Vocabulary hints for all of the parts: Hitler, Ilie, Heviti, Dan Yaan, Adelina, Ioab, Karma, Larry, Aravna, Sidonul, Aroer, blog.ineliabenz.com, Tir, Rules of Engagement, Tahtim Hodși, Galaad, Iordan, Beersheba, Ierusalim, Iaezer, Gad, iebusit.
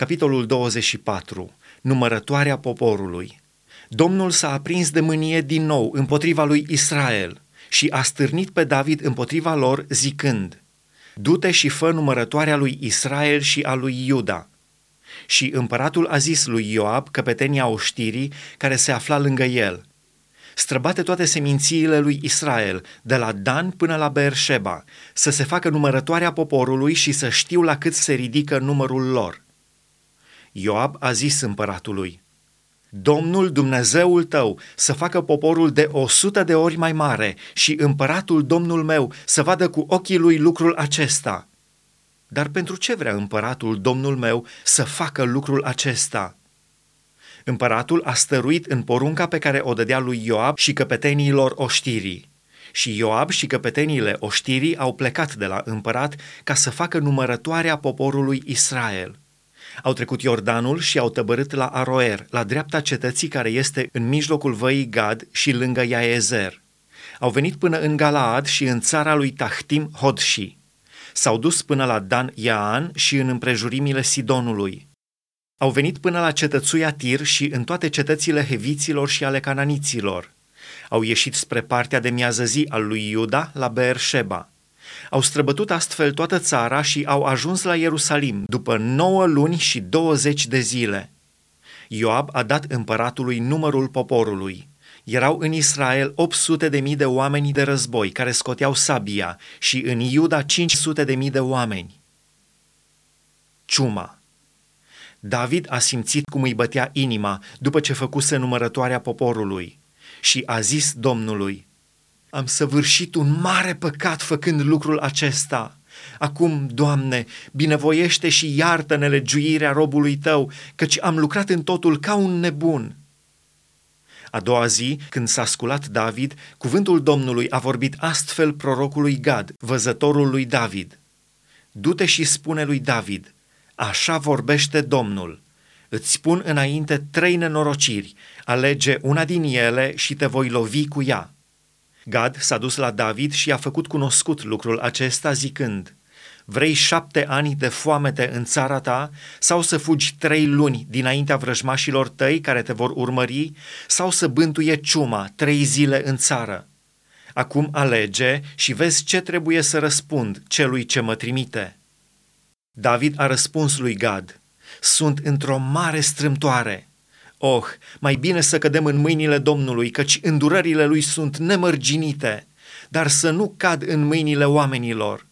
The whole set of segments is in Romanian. Capitolul 24. Numărătoarea poporului. Domnul s-a aprins de mânie din nou împotriva lui Israel și a stârnit pe David împotriva lor zicând: Du-te și fă numărătoarea lui Israel și a lui Iuda. Și împăratul a zis lui Ioab, căpetenia oștirii, care se afla lângă el: Străbate toate semințiile lui Israel, de la Dan până la Beersheba, să se facă numărătoarea poporului și să știu la cât se ridică numărul lor. Ioab a zis împăratului: Domnul Dumnezeul tău să facă poporul de 100 de ori mai mare și împăratul domnul meu să vadă cu ochii lui lucrul acesta. Dar pentru ce vrea împăratul domnul meu să facă lucrul acesta? Împăratul a stăruit în porunca pe care o dădea lui Ioab și căpeteniilor oștirii. Și Ioab și căpeteniile oștirii au plecat de la împărat ca să facă numărătoarea poporului Israel. Au trecut Iordanul și au tăbărât la Aroer, la dreapta cetății care este în mijlocul văii Gad și lângă Iaezer. Au venit până în Galaad și în țara lui Tahtim Hodși. S-au dus până la Dan Yaan și în împrejurimile Sidonului. Au venit până la cetățuia Tir și în toate cetățile Heviților și ale Canaaniților. Au ieșit spre partea de miază zi al lui Iuda la Beersheba. Au străbătut astfel toată țara și au ajuns la Ierusalim după 9 luni și 20 de zile. Ioab a dat împăratului numărul poporului. Erau în Israel 800.000 de oameni de război care scoteau sabia și în Iuda 500.000 de oameni. Ciuma. David a simțit cum îi bătea inima după ce făcuse numărătoarea poporului și a zis Domnului: Am săvârșit un mare păcat făcând lucrul acesta. Acum, Doamne, binevoiește și iartă-ne legiuirea robului Tău, căci am lucrat în totul ca un nebun. A doua zi, când s-a sculat David, cuvântul Domnului a vorbit astfel prorocului Gad, văzătorul lui David: Du-te și spune lui David: Așa vorbește Domnul. Îți spun înainte 3 nenorociri, alege una din ele și te voi lovi cu ea. Gad s-a dus la David și a făcut cunoscut lucrul acesta zicând: Vrei 7 ani de foamete în țara ta sau să fugi 3 luni dinaintea vrăjmașilor tăi care te vor urmări sau să bântuie ciuma 3 zile în țară? Acum alege și vezi ce trebuie să răspund celui ce mă trimite. David a răspuns lui Gad: Sunt într-o mare strâmtoare. Oh, mai bine să cădem în mâinile Domnului, căci îndurările lui sunt nemărginite, dar să nu cad în mâinile oamenilor.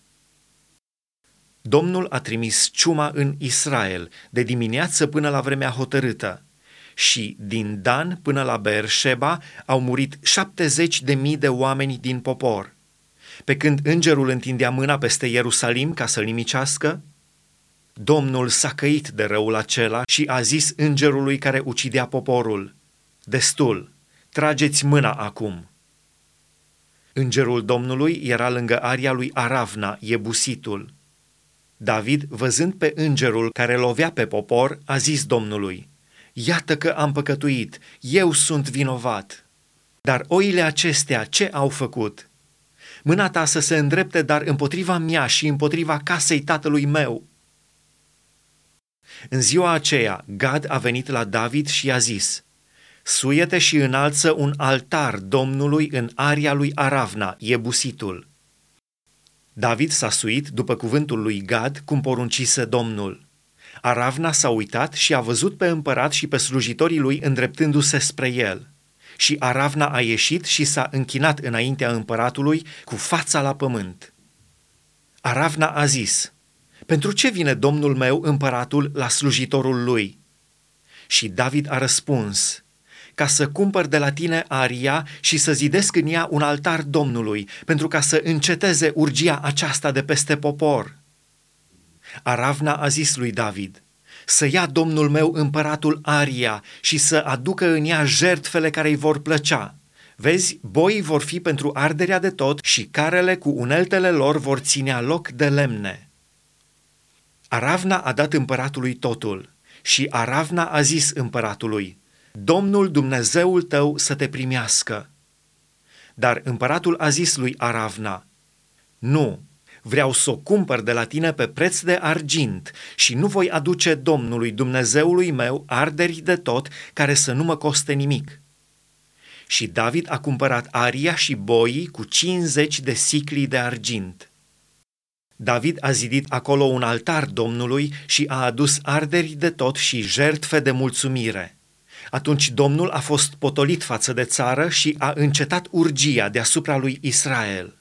Domnul a trimis ciuma în Israel, de dimineață până la vremea hotărâtă, și din Dan până la Beersheba au murit 70.000 de oameni din popor. Pe când îngerul întindea mâna peste Ierusalim ca să-l nimicească, Domnul s-a căit de răul acela și a zis îngerului care ucidea poporul: Destul, trageți mâna acum. Îngerul Domnului era lângă aria lui Aravna, iebusitul. David, văzând pe îngerul care lovea pe popor, a zis Domnului: Iată că am păcătuit, eu sunt vinovat. Dar oile acestea ce au făcut? Mâna ta să se îndrepte dar împotriva mea și împotriva casei tatălui meu. În ziua aceea, Gad a venit la David și i-a zis: Suie-te și înalță un altar Domnului în aria lui Aravna, iebusitul. David s-a suit după cuvântul lui Gad, cum poruncise Domnul. Aravna s-a uitat și a văzut pe împărat și pe slujitorii lui îndreptându-se spre el. Și Aravna a ieșit și s-a închinat înaintea împăratului cu fața la pământ. Aravna a zis: Pentru ce vine domnul meu, împăratul, la slujitorul lui? Și David a răspuns: Ca să cumpăr de la tine aria și să zidesc în ea un altar Domnului, pentru ca să înceteze urgia aceasta de peste popor. Aravna a zis lui David: Să ia domnul meu, împăratul, aria și să aducă în ea jertfele care îi vor plăcea. Vezi, boii vor fi pentru arderea de tot și carele cu uneltele lor vor ținea loc de lemne. Aravna a dat împăratului totul și Aravna a zis împăratului: Domnul Dumnezeul tău să te primească. Dar împăratul a zis lui Aravna: Nu, vreau să o cumpăr de la tine pe preț de argint și nu voi aduce Domnului Dumnezeului meu arderi de tot care să nu mă coste nimic." Și David a cumpărat aria și boii cu 50 de siclii de argint. David a zidit acolo un altar Domnului și a adus arderi de tot și jertfe de mulțumire. Atunci Domnul a fost potolit față de țară și a încetat urgia deasupra lui Israel.